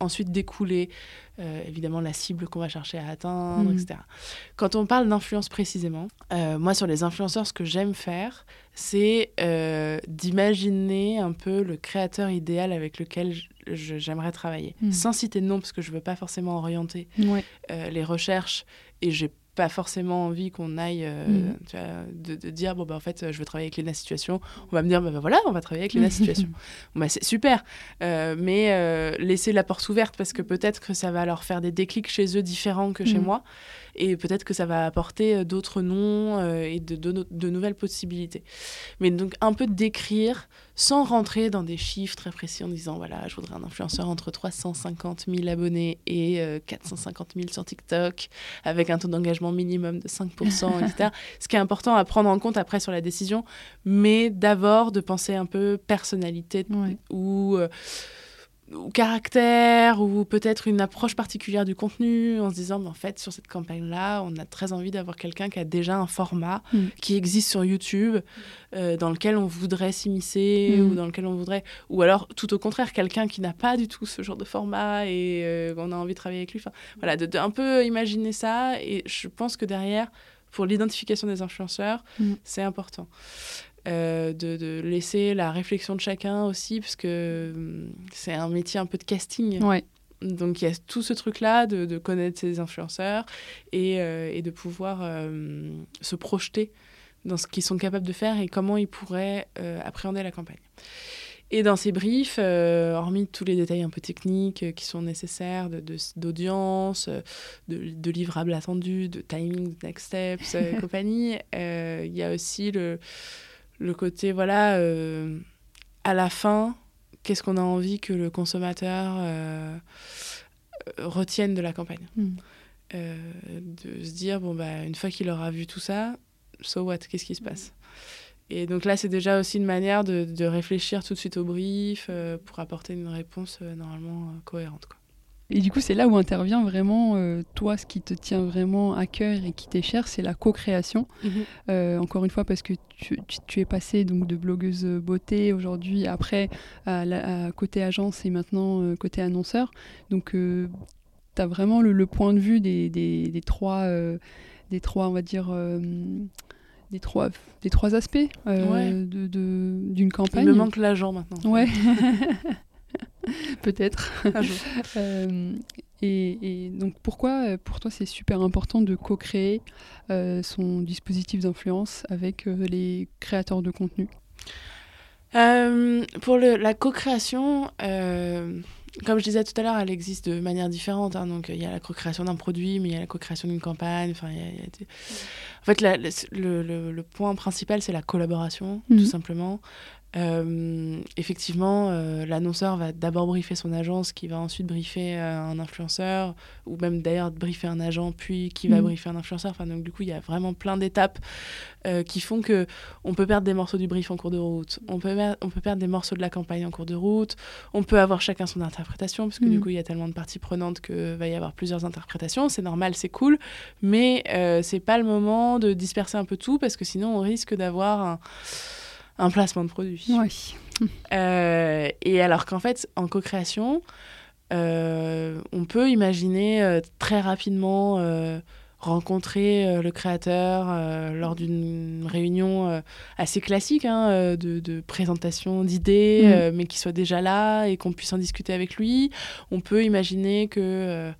ensuite découler, évidemment, la cible qu'on va chercher à atteindre, etc. Quand on parle d'influence précisément, moi, sur les influenceurs, ce que j'aime faire, c'est d'imaginer un peu le créateur idéal avec lequel j'aimerais travailler. Sans citer de nom, parce que je ne veux pas forcément orienter les recherches, et je n'ai pas forcément envie qu'on aille tu vois, de dire « bon, bah, en fait, je veux travailler avec Léna Situation ». On va me dire bah, « voilà, on va travailler avec Léna Situation ». Bah, c'est super, mais laisser la porte ouverte, parce que peut-être que ça va leur faire des déclics chez eux différents que chez moi. Et peut-être que ça va apporter d'autres noms et de nouvelles possibilités. Mais donc, un peu décrire, sans rentrer dans des chiffres très précis en disant, voilà, je voudrais un influenceur entre 350 000 abonnés et 450 000 sur TikTok, avec un taux d'engagement minimum de 5%, etc. Ce qui est important à prendre en compte après sur la décision, mais d'abord de penser un peu personnalité ou... ou caractère, ou peut-être une approche particulière du contenu, en se disant, en fait, sur cette campagne-là, on a très envie d'avoir quelqu'un qui a déjà un format qui existe sur YouTube, dans lequel on voudrait s'immiscer, ou dans lequel on voudrait... Ou alors, tout au contraire, quelqu'un qui n'a pas du tout ce genre de format et on a envie de travailler avec lui. Enfin, voilà, de un peu imaginer ça. Et je pense que derrière, pour l'identification des influenceurs, c'est important. De laisser la réflexion de chacun aussi, parce que c'est un métier un peu de casting. Ouais. Donc, il y a tout ce truc-là de connaître ses influenceurs et de pouvoir se projeter dans ce qu'ils sont capables de faire et comment ils pourraient appréhender la campagne. Et dans ces briefs, hormis tous les détails un peu techniques qui sont nécessaires d'audience, de livrables attendus, de timing, de next steps, compagnie, il y a aussi le côté, voilà, à la fin, qu'est-ce qu'on a envie que le consommateur retienne de la campagne. De se dire, bon, bah, une fois qu'il aura vu tout ça, so what, qu'est-ce qui se passe ? Et donc là, c'est déjà aussi une manière de réfléchir tout de suite au brief pour apporter une réponse normalement cohérente, quoi. Et du coup, c'est là où intervient vraiment, toi, ce qui te tient vraiment à cœur et qui t'est cher, c'est la co-création. Encore une fois, parce que tu es passée donc, de blogueuse beauté aujourd'hui, après, à côté agence et maintenant côté annonceur. Donc, tu as vraiment le point de vue des trois, on va dire... Des trois aspects d'une campagne. Il me manque l'agent maintenant. Ouais, peut-être. Un jour. Et donc pourquoi, pour toi, c'est super important de co-créer son dispositif d'influence avec les créateurs de contenu ? Pour la co-création, comme je disais tout à l'heure, elle existe de manière différente. Hein, donc, il y a la co-création d'un produit, mais il y a la co-création d'une campagne. En fait, le point principal, c'est la collaboration, tout simplement. Effectivement, l'annonceur va d'abord briefer son agence, qui va ensuite briefer un influenceur, ou même d'ailleurs briefer un agent, puis qui va briefer un influenceur. Enfin, donc, du coup, il y a vraiment plein d'étapes qui font qu'on peut perdre des morceaux du brief en cours de route, on peut perdre des morceaux de la campagne en cours de route, on peut avoir chacun son interprétation, parce que du coup, il y a tellement de parties prenantes qu'il va y avoir plusieurs interprétations. C'est normal, c'est cool, mais c'est pas le moment de disperser un peu tout, parce que sinon, on risque d'avoir un placement de produit. Ouais. Et alors qu'en fait, en co-création, on peut imaginer très rapidement rencontrer le créateur lors d'une réunion assez classique, hein, de présentation d'idées, mais qui soit déjà là et qu'on puisse en discuter avec lui. On peut imaginer que...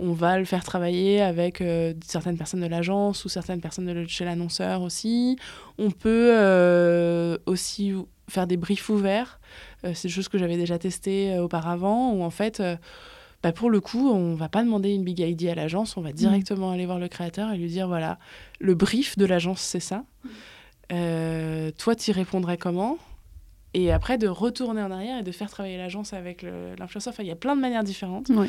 on va le faire travailler avec certaines personnes de l'agence ou certaines personnes chez l'annonceur aussi. On peut aussi faire des briefs ouverts. C'est des choses que j'avais déjà testées auparavant, où en fait, pour le coup, on ne va pas demander une big idea à l'agence, on va directement aller voir le créateur et lui dire, voilà, le brief de l'agence, c'est ça. Toi, tu y répondrais comment ? Et après, de retourner en arrière et de faire travailler l'agence avec l'influenceur. Enfin, il y a plein de manières différentes. Oui.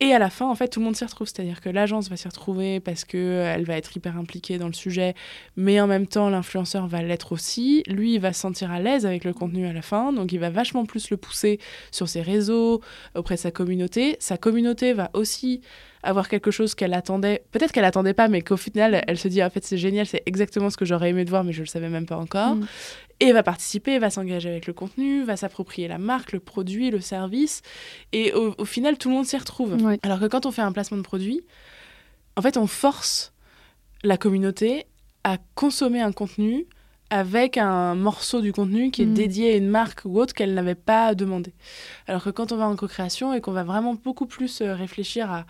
Et à la fin, en fait, tout le monde s'y retrouve. C'est-à-dire que l'agence va s'y retrouver parce qu'elle va être hyper impliquée dans le sujet, mais en même temps, l'influenceur va l'être aussi. Lui, il va se sentir à l'aise avec le contenu à la fin, donc il va vachement plus le pousser sur ses réseaux, auprès de sa communauté. Sa communauté va aussi avoir quelque chose qu'elle attendait. Peut-être qu'elle attendait pas, mais qu'au final, elle se dit, en fait, c'est génial, c'est exactement ce que j'aurais aimé de voir, mais je le savais même pas encore. Et va participer, va s'engager avec le contenu, va s'approprier la marque, le produit, le service. Et au final, tout le monde s'y retrouve. Ouais. Alors que quand on fait un placement de produit, en fait, on force la communauté à consommer un contenu avec un morceau du contenu qui est dédié à une marque ou autre qu'elle n'avait pas demandé. Alors que quand on va en co-création et qu'on va vraiment beaucoup plus réfléchir à...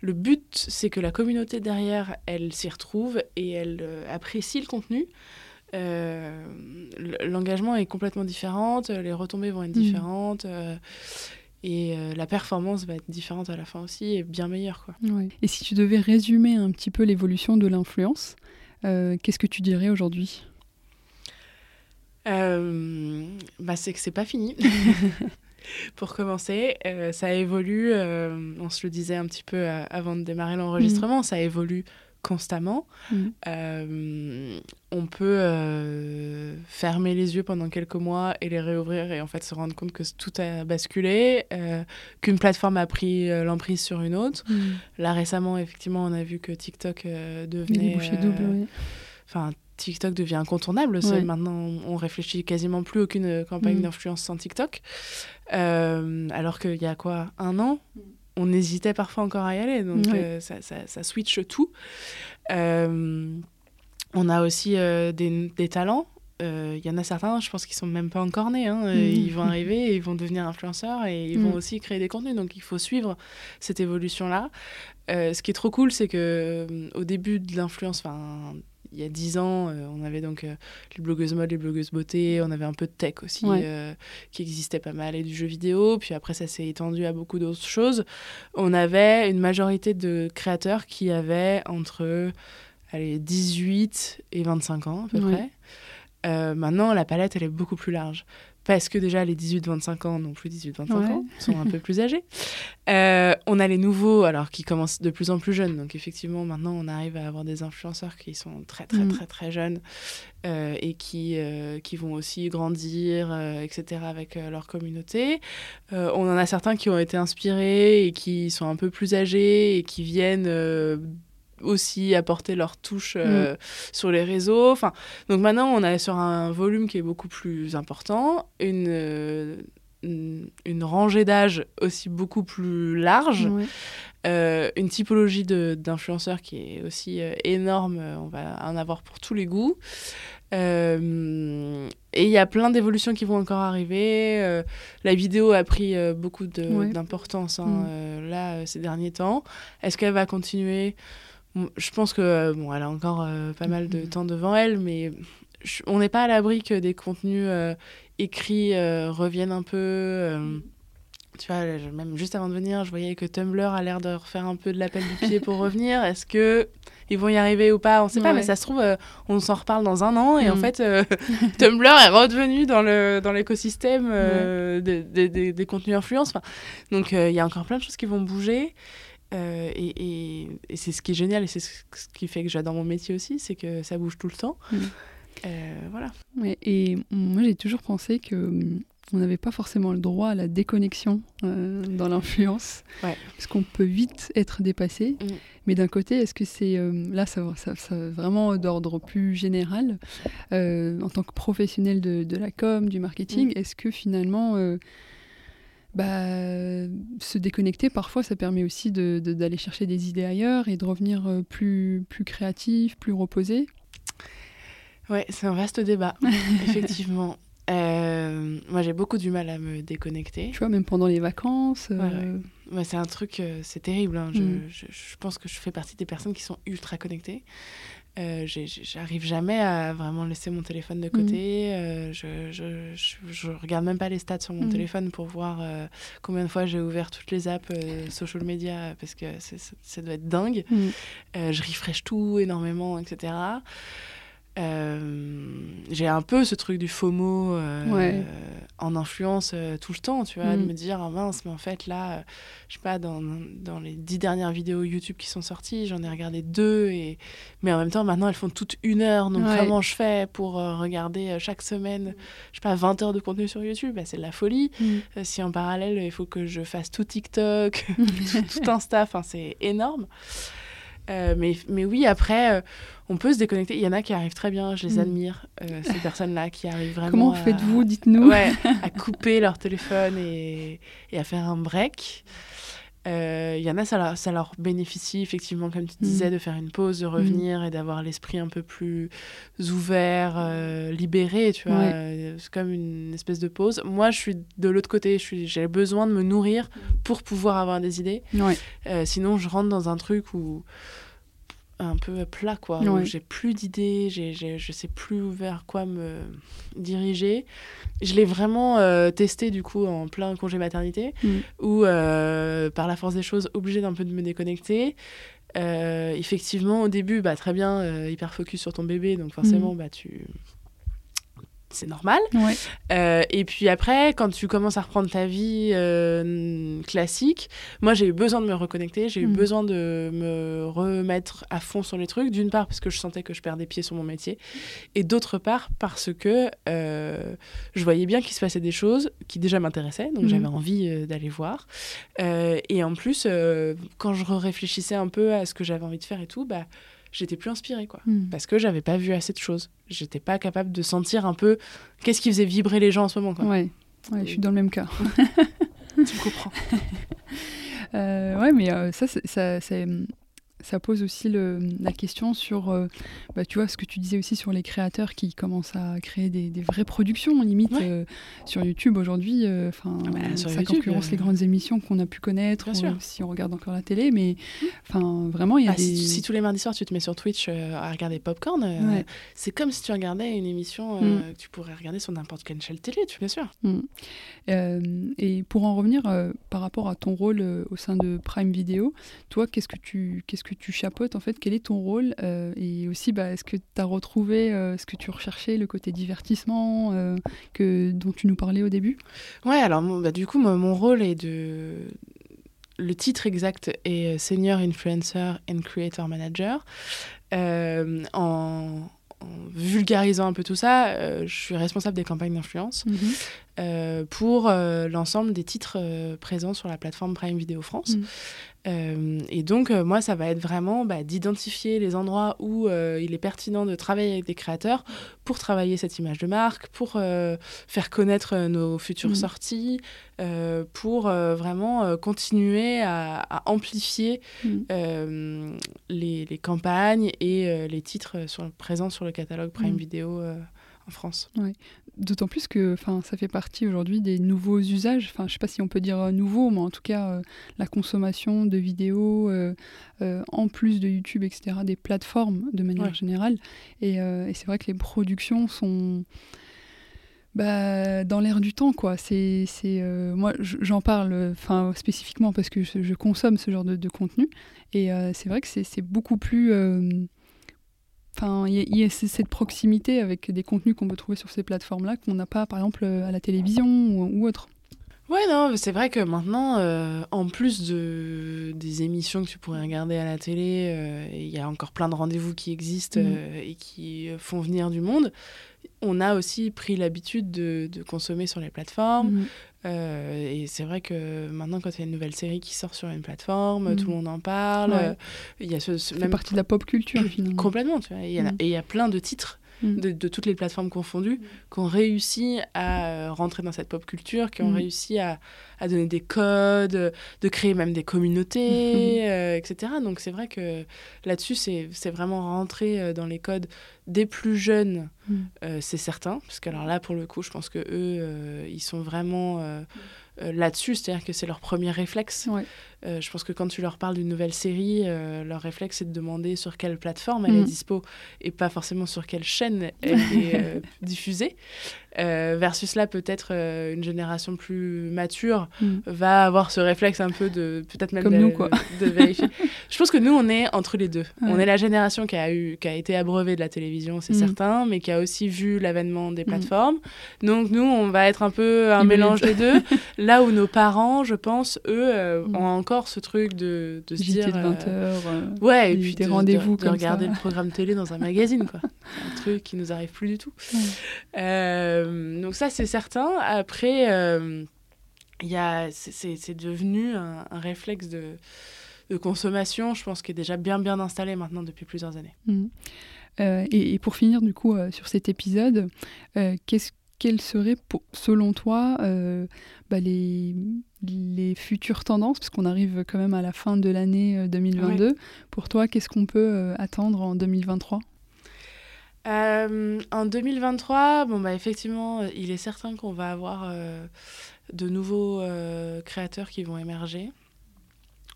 Le but, c'est que la communauté derrière, elle s'y retrouve et elle apprécie le contenu. L'engagement est complètement différent, les retombées vont être différentes et la performance va être différente à la fin aussi et bien meilleure, quoi. Ouais. Et si tu devais résumer un petit peu l'évolution de l'influence, qu'est-ce que tu dirais aujourd'hui ? C'est que c'est pas fini. Pour commencer, ça évolue, on se le disait un petit peu avant de démarrer l'enregistrement, ça évolue constamment. On peut fermer les yeux pendant quelques mois et les réouvrir et en fait se rendre compte que tout a basculé, qu'une plateforme a pris l'emprise sur une autre. Là, récemment, effectivement, on a vu que TikTok devenait... Enfin, TikTok devient incontournable. Ouais. Maintenant, on réfléchit quasiment plus aucune campagne d'influence sans TikTok. Alors qu'il y a quoi, 1 an, on hésitait parfois encore à y aller. Donc, ça switch tout. On a aussi des talents. Y en a certains, je pense, qui ne sont même pas encore nés. Ils vont arriver, ils vont devenir influenceurs et ils vont aussi créer des contenus. Donc, il faut suivre cette évolution-là. Ce qui est trop cool, c'est qu'au début de l'influence... Il y a 10 ans, on avait donc les blogueuses mode, les blogueuses beauté, on avait un peu de tech aussi qui existait pas mal et du jeu vidéo. Puis après, ça s'est étendu à beaucoup d'autres choses. On avait une majorité de créateurs qui avaient entre 18 et 25 ans à peu près. Maintenant, la palette, elle est beaucoup plus large. Parce que déjà, les 18-25 ans, non plus 18-25 ans, sont un peu plus âgés. On a les nouveaux, alors qui commencent de plus en plus jeunes. Donc effectivement, maintenant, on arrive à avoir des influenceurs qui sont très jeunes et qui vont aussi grandir, etc., avec leur communauté. On en a certains qui ont été inspirés et qui sont un peu plus âgés et qui viennent... aussi apporter leur touche sur les réseaux. Enfin, donc maintenant, on est sur un volume qui est beaucoup plus important, une rangée d'âge aussi beaucoup plus large, une typologie d'influenceurs qui est aussi énorme, on va en avoir pour tous les goûts. Et il y a plein d'évolutions qui vont encore arriver. La vidéo a pris beaucoup d'importance ces derniers temps. Est-ce qu'elle va continuer ? Je pense que elle a encore pas mal de temps devant elle, mais on n'est pas à l'abri que des contenus écrits reviennent un peu. Tu vois, même juste avant de venir, je voyais que Tumblr a l'air de refaire un peu de l'appel du pied pour revenir. Est-ce que ils vont y arriver ou pas ? On ne sait pas, mais ça se trouve, on s'en reparle dans 1 an. Et en fait, Tumblr est redevenu dans l'écosystème des contenus influence. Enfin, donc, il y a encore plein de choses qui vont bouger. Et c'est ce qui est génial et c'est ce qui fait que j'adore mon métier aussi, c'est que ça bouge tout le temps. Voilà. Ouais, et moi, j'ai toujours pensé qu'on n'avait pas forcément le droit à la déconnexion dans l'influence, parce qu'on peut vite être dépassé. Mais d'un côté, est-ce que c'est... là, ça vraiment d'ordre plus général. En tant que professionnel de la com, du marketing, est-ce que finalement... se déconnecter, parfois, ça permet aussi d'aller chercher des idées ailleurs et de revenir plus créatif, plus reposé. Ouais, c'est un vaste débat, effectivement. Moi, j'ai beaucoup du mal à me déconnecter. Tu vois, même pendant les vacances. Ouais, c'est un truc, c'est terrible. Je pense que je fais partie des personnes qui sont ultra connectées. J'arrive jamais à vraiment laisser mon téléphone de côté. Je regarde même pas les stats sur mon téléphone pour voir combien de fois j'ai ouvert toutes les apps social media, parce que ça doit être dingue. Je refresh tout énormément, etc. J'ai un peu ce truc du FOMO en influence tout le temps, tu vois, de me dire oh mince, mais en fait là, je sais pas, dans les 10 dernières vidéos YouTube qui sont sorties, j'en ai regardé 2, mais en même temps maintenant elles font toutes 1 heure, donc comment je fais pour regarder chaque semaine, je sais pas, 20 heures de contenu sur YouTube, c'est de la folie. Si en parallèle il faut que je fasse tout TikTok, tout Insta, c'est énorme. Mais oui, après, on peut se déconnecter. Il y en a qui arrivent très bien, je les admire, ces personnes-là qui arrivent vraiment. Comment faites-vous, dites-nous, à couper leur téléphone et à faire un break. Il y en a, ça leur bénéficie, effectivement, comme tu disais, de faire une pause, de revenir et d'avoir l'esprit un peu plus ouvert, libéré, tu vois. C'est comme une espèce de pause. Moi, je suis de l'autre côté, j'ai besoin de me nourrir pour pouvoir avoir des idées. Sinon, je rentre dans un truc un peu plat, quoi. Donc, j'ai plus d'idées, je sais plus vers quoi me diriger. Je l'ai vraiment testé, du coup, en plein congé maternité, où, par la force des choses, obligée d'un peu de me déconnecter. Effectivement, au début, très bien, hyper focus sur ton bébé, donc forcément, c'est normal. Ouais. Et puis après, quand tu commences à reprendre ta vie classique, moi j'ai eu besoin de me reconnecter, j'ai eu besoin de me remettre à fond sur les trucs, d'une part parce que je sentais que je perdais pied sur mon métier, et d'autre part parce que je voyais bien qu'il se passait des choses qui déjà m'intéressaient, donc j'avais envie d'aller voir. Et en plus, quand je réfléchissais un peu à ce que j'avais envie de faire et tout, bah, j'étais plus inspirée, quoi, parce que j'avais pas vu assez de choses. J'étais pas capable de sentir un peu qu'est-ce qui faisait vibrer les gens en ce moment, quoi. Ouais, ouais, je suis dans le même cas. Tu me comprends. Ouais, mais ça pose aussi la question sur, tu vois, ce que tu disais aussi sur les créateurs qui commencent à créer des vraies productions, limite, sur YouTube aujourd'hui. Sur ça YouTube, concurrence les grandes émissions qu'on a pu connaître, si on regarde encore la télé, mais vraiment, il y a si tous les mardis soirs, tu te mets sur Twitch à regarder Popcorn, c'est comme si tu regardais une émission que tu pourrais regarder sur n'importe quelle chaîne télé, bien sûr. Et pour en revenir par rapport à ton rôle au sein de Prime Video, toi, qu'est-ce que tu chapeautes, en fait, quel est ton rôle, et aussi est-ce que tu as retrouvé ce que tu recherchais, le côté divertissement dont tu nous parlais au début? Ouais, alors du coup, moi, mon rôle est le titre exact est Senior Influencer and Creator Manager. En vulgarisant un peu tout ça, je suis responsable des campagnes d'influence pour l'ensemble des titres présents sur la plateforme Prime Video France. Et donc, moi, ça va être vraiment d'identifier les endroits où il est pertinent de travailler avec des créateurs pour travailler cette image de marque, pour faire connaître nos futures sorties, pour vraiment continuer à amplifier les campagnes et les titres présents sur le catalogue Prime Video en France. Ouais. D'autant plus que ça fait partie aujourd'hui des nouveaux usages. Je ne sais pas si on peut dire nouveau, mais en tout cas, la consommation de vidéos, en plus de YouTube, etc., des plateformes de manière générale. Et c'est vrai que les productions sont dans l'air du temps, quoi. Moi, j'en parle spécifiquement parce que je consomme ce genre de contenu. Et c'est vrai que c'est beaucoup plus... il y a cette proximité avec des contenus qu'on peut trouver sur ces plateformes-là qu'on n'a pas, par exemple, à la télévision ou autre. Ouais, non, c'est vrai que maintenant, en plus des émissions que tu pourrais regarder à la télé, il y a encore plein de rendez-vous qui existent et qui font venir du monde. On a aussi pris l'habitude de consommer sur les plateformes. Et c'est vrai que maintenant, quand il y a une nouvelle série qui sort sur une plateforme, tout le monde en parle. Il y a ça fait partie de la pop culture, finalement. Complètement, tu vois. Et il y a plein de titres de toutes les plateformes confondues qui ont réussi à rentrer dans cette pop culture, qui ont réussi à donner des codes, de créer même des communautés, etc. Donc c'est vrai que là-dessus, c'est vraiment rentré dans les codes des plus jeunes, c'est certain. Parce que alors là, pour le coup, je pense qu'eux, ils sont vraiment... là-dessus, c'est-à-dire que c'est leur premier réflexe. Je pense que quand tu leur parles d'une nouvelle série, leur réflexe, c'est de demander sur quelle plateforme elle est dispo et pas forcément sur quelle chaîne elle est diffusée. Versus là, peut-être une génération plus mature va avoir ce réflexe un peu de... Peut-être même comme nous, quoi. De vérifier. Je pense que nous, on est entre les deux. Ouais. On est la génération qui a été abreuvée de la télévision, c'est certain, mais qui a aussi vu l'avènement des plateformes. Donc nous, on va être un peu un mélange des deux. Là où nos parents, je pense, eux, ont encore ce truc de se dire... de 20 heures, ouais, et puis des rendez-vous de regarder ça. Le programme télé dans un magazine, quoi. Un truc qui nous arrive plus du tout. Donc ça, c'est certain. Après, c'est devenu un réflexe de consommation, je pense, qui est déjà bien installé maintenant depuis plusieurs années. Et pour finir, du coup, sur cet épisode, quelles seraient, selon toi, les futures tendances, parce qu'on arrive quand même à la fin de l'année 2022. Ouais. Pour toi, qu'est-ce qu'on peut attendre en 2023 ? En 2023, effectivement, il est certain qu'on va avoir de nouveaux créateurs qui vont émerger.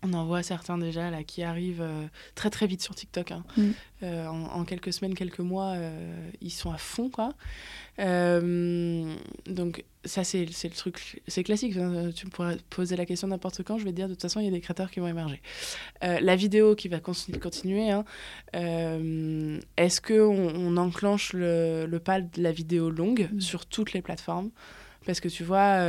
On en voit certains déjà là, qui arrivent très très vite sur TikTok. Hein. En quelques semaines, quelques mois, ils sont à fond, quoi. Donc ça, c'est le truc, c'est classique. Tu pourrais poser la question n'importe quand, je vais te dire de toute façon, il y a des créateurs qui vont émerger. La vidéo qui va continuer, hein, est-ce qu'on enclenche le pas de la vidéo longue sur toutes les plateformes? Parce que tu vois,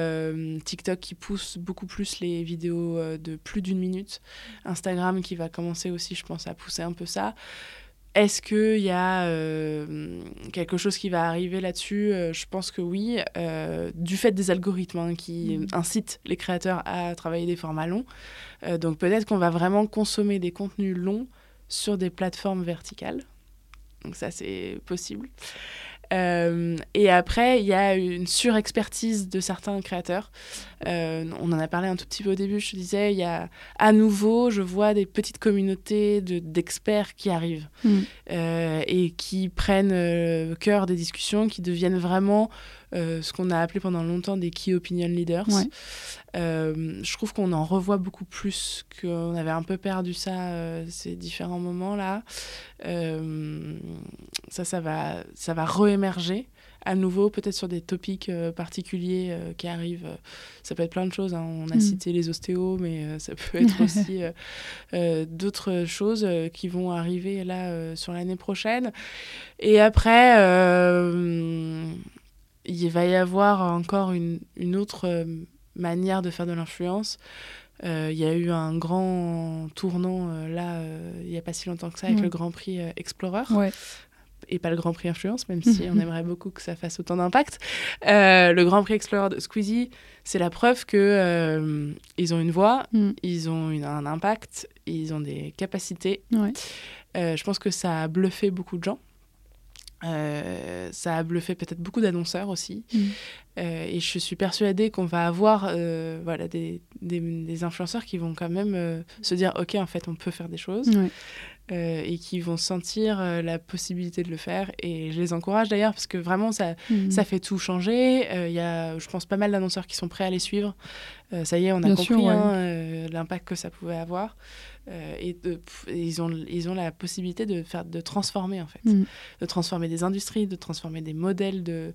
TikTok qui pousse beaucoup plus les vidéos de plus d'une minute. Instagram qui va commencer aussi, je pense, à pousser un peu ça. Est-ce qu'il y a quelque chose qui va arriver là-dessus ? Je pense que oui, du fait des algorithmes hein, qui incitent les créateurs à travailler des formats longs. Donc peut-être qu'on va vraiment consommer des contenus longs sur des plateformes verticales. Donc ça, c'est possible. Et après, il y a une surexpertise de certains créateurs. On en a parlé un tout petit peu au début, je te disais, il y a à nouveau, je vois des petites communautés d'experts qui arrivent et qui prennent cœur des discussions, qui deviennent vraiment ce qu'on a appelé pendant longtemps des key opinion leaders. Ouais. Je trouve qu'on en revoit beaucoup plus, qu'on avait un peu perdu ça ces différents moments-là. Ça va réémerger à nouveau, peut-être sur des topics particuliers qui arrivent. Ça peut être plein de choses. Hein. On a cité les ostéos, mais ça peut être aussi d'autres choses qui vont arriver là sur l'année prochaine. Et après, il va y avoir encore une autre manière de faire de l'influence. Il y a eu un grand tournant là, il n'y a pas si longtemps que ça, avec le Grand Prix Explorer. Ouais. Et pas le Grand Prix Influence, même si on aimerait beaucoup que ça fasse autant d'impact. Le Grand Prix Explorer de Squeezie, c'est la preuve qu'ils ont une voix, ils ont un impact, ils ont des capacités. Ouais. Je pense que ça a bluffé beaucoup de gens. Ça a bluffé peut-être beaucoup d'annonceurs aussi. Et je suis persuadée qu'on va avoir des influenceurs qui vont quand même se dire « Ok, en fait, on peut faire des choses. Ouais. » Et qui vont sentir la possibilité de le faire. Et je les encourage d'ailleurs, parce que vraiment, ça fait tout changer. Il y a, je pense, pas mal d'annonceurs qui sont prêts à les suivre. Ça y est, on a l'impact que ça pouvait avoir. Et ils ont la possibilité de transformer, en fait. De transformer des industries, de transformer des modèles de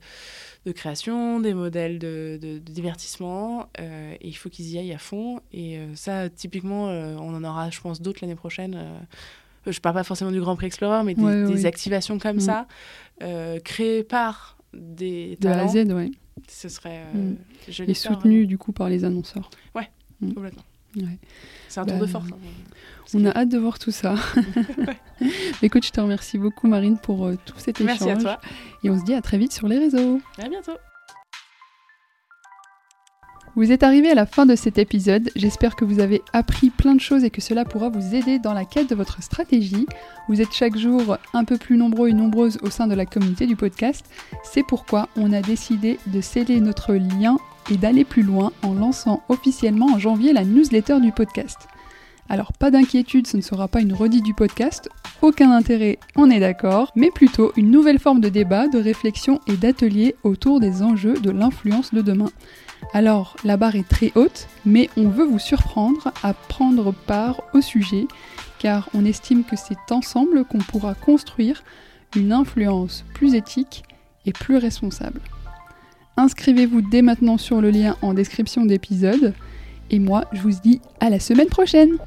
création, des modèles de divertissement. Et il faut qu'ils y aillent à fond. Et ça, typiquement, on en aura, je pense, d'autres l'année prochaine. Je parle pas forcément du Grand Prix Explorer, mais des activations comme ça, créées par des talents. De A à Z, oui. Ce serait... Et soutenu, du coup, par les annonceurs. Oui, complètement. Ouais. C'est un tour de force. Hein. On a hâte de voir tout ça. Écoute, je te remercie beaucoup, Marine, pour tout cet échange. Merci à toi. Et on se dit à très vite sur les réseaux. À bientôt. Vous êtes arrivés à la fin de cet épisode, j'espère que vous avez appris plein de choses et que cela pourra vous aider dans la quête de votre stratégie. Vous êtes chaque jour un peu plus nombreux et nombreuses au sein de la communauté du podcast, c'est pourquoi on a décidé de sceller notre lien et d'aller plus loin en lançant officiellement en janvier la newsletter du podcast. Alors pas d'inquiétude, ce ne sera pas une redite du podcast, aucun intérêt, on est d'accord, mais plutôt une nouvelle forme de débat, de réflexion et d'atelier autour des enjeux de l'influence de demain. Alors, la barre est très haute, mais on veut vous surprendre à prendre part au sujet, car on estime que c'est ensemble qu'on pourra construire une influence plus éthique et plus responsable. Inscrivez-vous dès maintenant sur le lien en description d'épisode, et moi, je vous dis à la semaine prochaine !